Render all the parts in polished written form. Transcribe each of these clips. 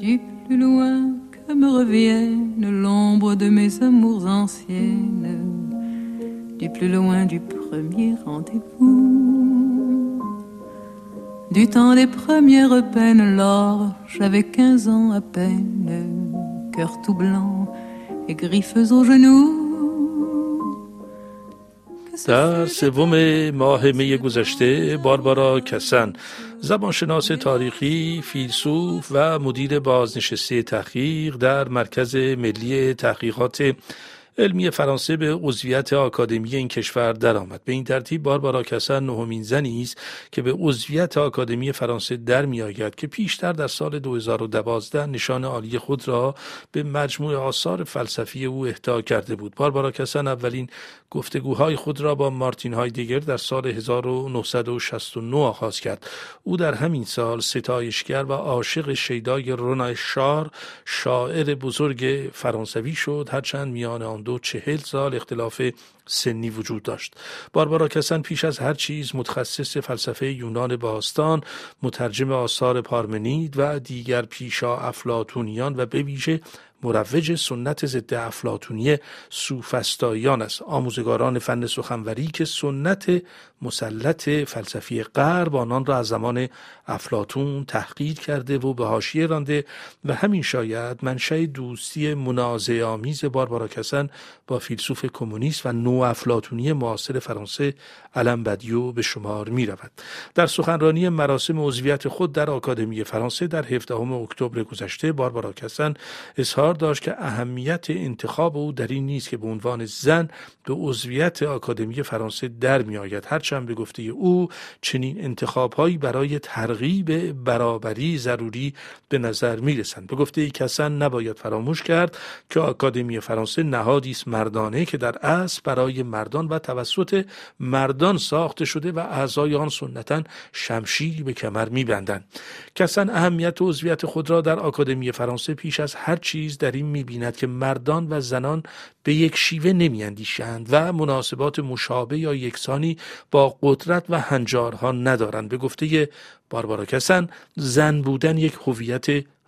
Du plus loin que me revienne l'ombre de mes amours anciennes, du plus loin du premier rendez-vous, du temps des premières peines, lors j'avais 15 ans à peine, cœur tout blanc et griffes aux genoux. در سوم ماه می گذشته باربارا کسن، زبانشناس تاریخی، فیلسوف و مدیر بازنشسته تحقیق در مرکز ملی تحقیقات علمی فرانسه به عضویت آکادمی این کشور درآمد. به این ترتیب باربارا کسن نهمین زنی است که به عضویت آکادمی فرانسه در می آید که پیشتر در سال 2012 نشان عالی خود را به مجموع آثار فلسفی او اهدا کرده بود. باربارا کسن اولین گفتگوهای خود را با مارتین هایدگر در سال 1969 آغاز کرد. او در همین سال ستایشگر و عاشق شیدای رنه شار، شاعر بزرگ فرانسوی شد، هرچند میان آن دو 40 سال اختلاف سنی وجود داشت. باربارا کسن پیش از هر چیز متخصص فلسفه یونان باستان، مترجم آثار پارمنید و دیگر پیشا افلاطونیان و به ویژه مروج سنت ضد افلاطونی سوفسطاییان است، آموزگاران فن سخنوری که سنت مسلط فلسفی غرب آنان را از زمان افلاطون تحقیر کرده و به حاشیه رانده و همین شاید منشأ دوستی منازعه‌آمیز باربارا کسن با فیلسوف کمونیست و نوافلاطونی معاصر فرانسه آلن بادیو به شمار می رود. در سخنرانی مراسم عضویت خود در آکادمی فرانسه در 17 اکتبر گذشته، باربارا کسن اظهار داشت که اهمیت انتخاب او در این نیست که به عنوان زن به عضویت آکادمی فرانسه در می آید، هرچند به گفته او چنین انتخاب‌هایی برای ترغیب برابری ضروری به نظر می رسند. به گفته کسن نباید فراموش کرد که آکادمی فرانسه نهادی است مردانه که در اصل برای مردان و توسط مردان ساخته شده و اعضای آن سنتاً شمشیری به کمر می بندند. کسن اهمیت عضویت خود را در آکادمی فرانسه پیش از هر چیز در این می‌بیند که مردان و زنان به یک شیوه نمی‌اندیشند و مناسبات مشابه یا یکسانی با قدرت و هنجارها ندارند. به گفته باربارا کسن زن بودن یک هویت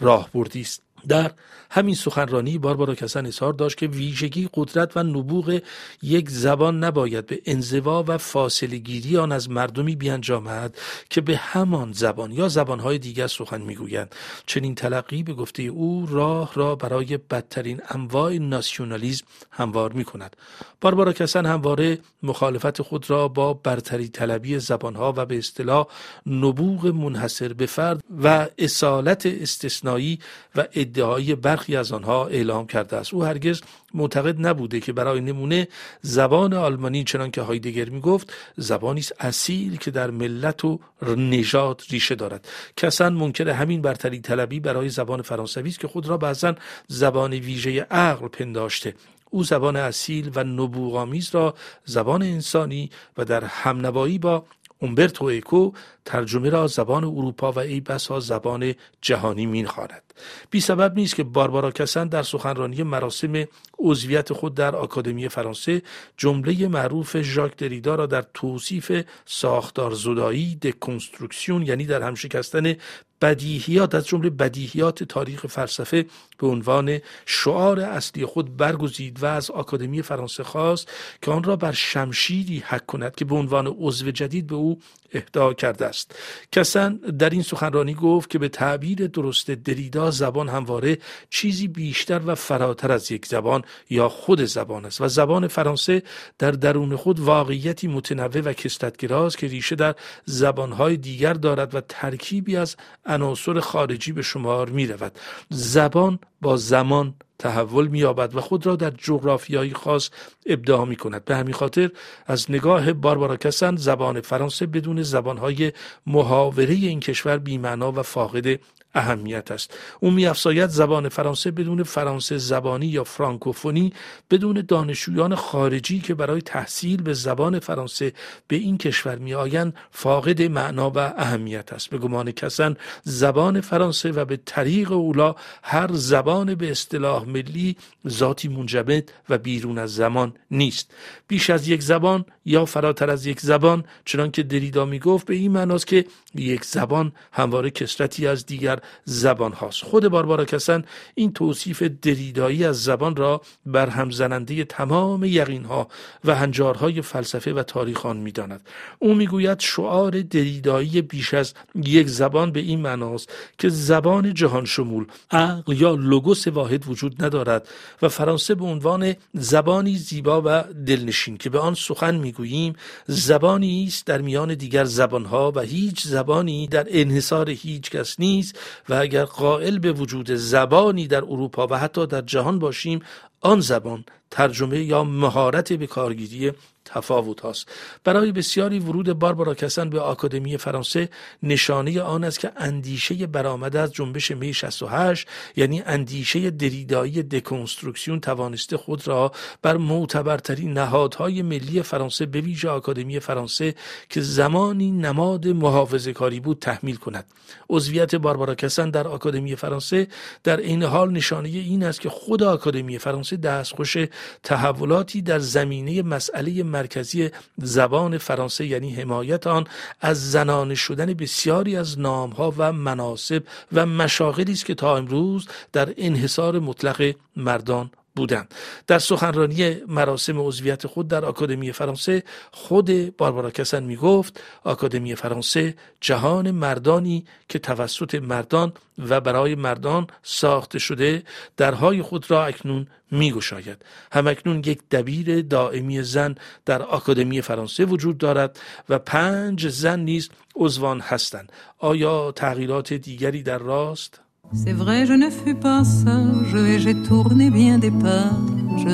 راهبردی است. در همین سخنرانی باربارا کسن اصرار داشت که ویژگی قدرت و نبوغ یک زبان نباید به انزوا و فاصله گیری آن از مردمی بیانجامد که به همان زبان یا زبانهای دیگر سخن میگویند. چنین تلقی به گفته او راه را برای بدترین انواع ناسیونالیسم هموار میکند. باربارا کسن همواره مخالفت خود را با برتری طلبی زبانها و به اصطلاح نبوغ منحصر به فرد و اصالت استثنایی و ادعای برخی از آنها اعلام کرده است. او هرگز معتقد نبوده که برای نمونه زبان آلمانی چنان که هایدگر میگفت زبانی است اصیل که در ملت و نژاد ریشه دارد. کسن منکر همین برتری طلبی برای زبان فرانسوی است که خود را بعضا زبان ویژه عقل پنداشته. او زبان اصیل و نبوغ‌آمیز را زبان انسانی و در همنوایی با اومبرتو ایکو ترجمه را زبان اروپا و ای بسا زبان جهانی می‌خواند. بی سبب نیست که باربارا کسن در سخنرانی مراسم عضویت خود در آکادمی فرانسه جمله معروف ژاک دریدا را در توصیف ساختارزدایی، دکونستروکسیون، یعنی در همشکستن بدیهیات از جمله بدیهیات تاریخ فلسفه به عنوان شعار اصلی خود برگزید و از آکادمی فرانسه خواست که آن را بر شمشیری حک کند که به عنوان عضو جدید به او اهدا کرده است. کسن در این سخنرانی گفت که به تعبیر درست دریدا زبان همواره چیزی بیشتر و فراتر از یک زبان یا خود زبان است و زبان فرانسه در درون خود واقعیتی متنوع و کثرت‌گرا است که ریشه در زبان‌های دیگر دارد و ترکیبی از عناصر خارجی به شمار می رود. زبان با زمان تحول می‌یابد و خود را در جغرافیایی خاص ابداع می‌کند. به همین خاطر از نگاه باربارا کسن زبان فرانسه بدون زبان‌های محاوره این کشور بی‌معنا و فاقد اهمیت است. او می‌افزاید زبان فرانسه بدون فرانسه زبانی یا فرانکوفونی، بدون دانشجویان خارجی که برای تحصیل به زبان فرانسه به این کشور می‌آیند فاقد معنا و اهمیت است. به گمان کسن زبان فرانسه و به طریق اولا هر زبان به اصطلاح ملی ذاتی منجمد و بیرون از زمان نیست. بیش از یک زبان یا فراتر از یک زبان، چنان که دریدا میگفت، به این معناست که یک زبان همواره کثرتی از دیگر زبان هاست. خود باربارا کسن این توصیف دریدایی از زبان را برهم زننده تمام یقین ها و هنجارهای فلسفه و تاریخان می داند. او می گوید شعار دریدایی بیش از یک زبان به این معناست که زبان جهان شمول، عقل یا لوگوس واحد وجود ندارد و فرانسه به عنوان زبانی زیبا و دلنشین که به آن سخن میگوییم زبانی است در میان دیگر زبانها و هیچ زبانی در انحصار هیچ کس نیست و اگر قائل به وجود زبانی در اروپا و حتی در جهان باشیم آن زبان ترجمه یا مهارت به کارگیری تفاوت هاست. برای بسیاری ورود باربارا کسن به آکادمی فرانسه نشانه آن است که اندیشه برآمده از جنبش می 68 یعنی اندیشه دریدایی دکونستروکسیون توانسته خود را بر معتبرترین نهادهای ملی فرانسه به ویژه آکادمی فرانسه که زمانی نماد محافظه‌کاری بود تحمیل کند. عضویت باربارا کسن در آکادمی فرانسه در عین حال نشانه این است که خود آکادمی فرانسه دستخوش تحولاتی در زمینه مسئله مرکزی زبان فرانسه یعنی حمایت آن از زنانه شدن بسیاری از نامها و مناصب و مشاغلی است که تا امروز در انحصار مطلق مردان بودند. در سخنرانی مراسم عضویت خود در آکادمی فرانسه خود باربارا کسن می گفت آکادمی فرانسه جهان مردانی که توسط مردان و برای مردان ساخته شده درهای خود را اکنون می گشاید. همکنون یک دبیر دائمی زن در آکادمی فرانسه وجود دارد و 5 زن نیز عضوان هستند. آیا تغییرات دیگری در راست؟ C'est vrai, je ne fus pas sage et j'ai tourné bien des pages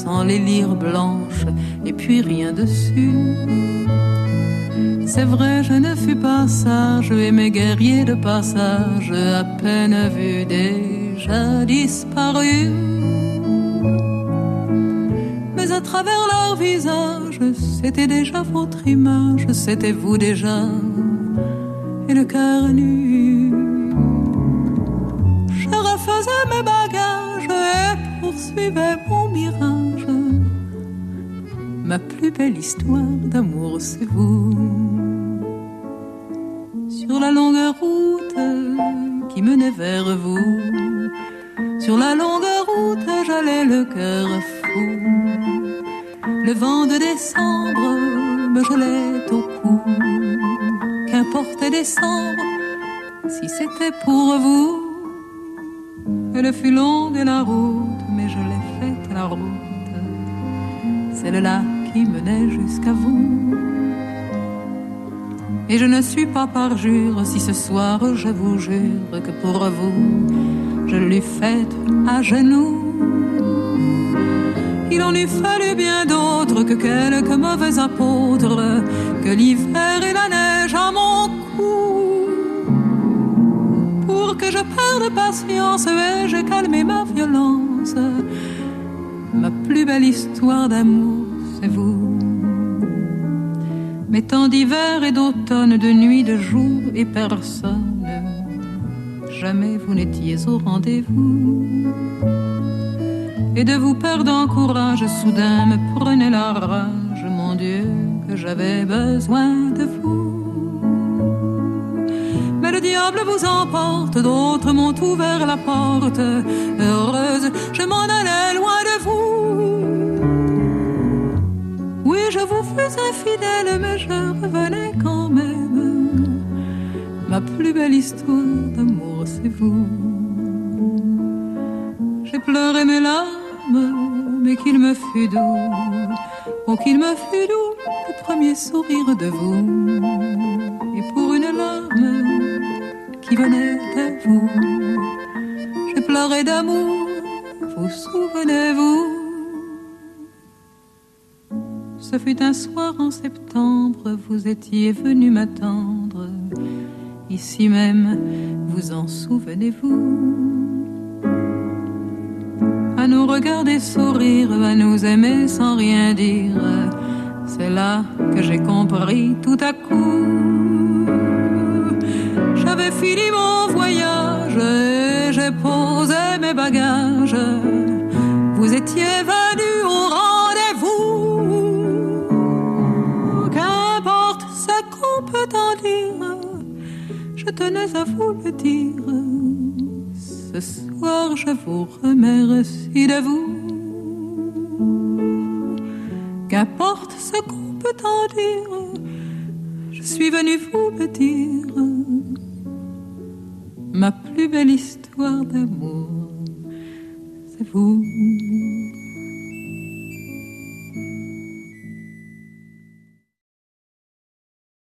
sans les lire blanches et puis rien dessus. C'est vrai, je ne fus pas sage et mes guerriers de passage à peine vus déjà disparus. Mais à travers leur visage, c'était déjà votre image, c'était vous déjà et le cœur nu. Je refaisais mes bagages et poursuivais mon mirage. Ma plus belle histoire d'amour, c'est vous. Sur la longue route qui menait vers vous, sur la longue route j'allais le cœur fou. Le vent de décembre me gelait au cou. Qu'importe décembre si c'était pour vous. Elle fut longue la route, mais je l'ai faite la route, celle-là qui menait jusqu'à vous. Et je ne suis pas parjure si ce soir je vous jure que pour vous, je l'ai faite à genoux. Il en eût fallu bien d'autres que quelques mauvais apôtres, que l'hiver et la neige à mon cou. Que je perds de patience et j'ai calmé ma violence. Ma plus belle histoire d'amour, c'est vous. Mes temps d'hiver et d'automne, de nuit, de jour et personne, jamais vous n'étiez au rendez-vous. Et de vous perdre en courage, soudain me prenait la rage. Mon Dieu, que j'avais besoin de vous. Mais le diable vous emporte, d'autres m'ont ouvert la porte. Heureuse, je m'en allais loin de vous. Oui, je vous fus infidèle, mais je revenais quand même. Ma plus belle histoire d'amour, c'est vous. J'ai pleuré mes larmes, mais qu'il me fut doux. Oh, qu'il me fut doux, le premier sourire de vous. Et pour une larme qui venait de vous, j'ai pleuré d'amour, vous souvenez-vous? Ce fut un soir en septembre, vous étiez venu m'attendre, ici même, vous en souvenez-vous? À nous regarder sourire, à nous aimer sans rien dire, c'est là que j'ai compris tout à coup. J'avais fini mon voyage et j'ai posé mes bagages. Vous étiez venus au rendez-vous. Qu'importe ce qu'on peut en dire, je tenais à vous le dire. ce soir, je vous remercie de vous. Qu'importe ce qu'on peut en dire, je suis venue vous dire ma plus belle histoire d'amour, c'est vous.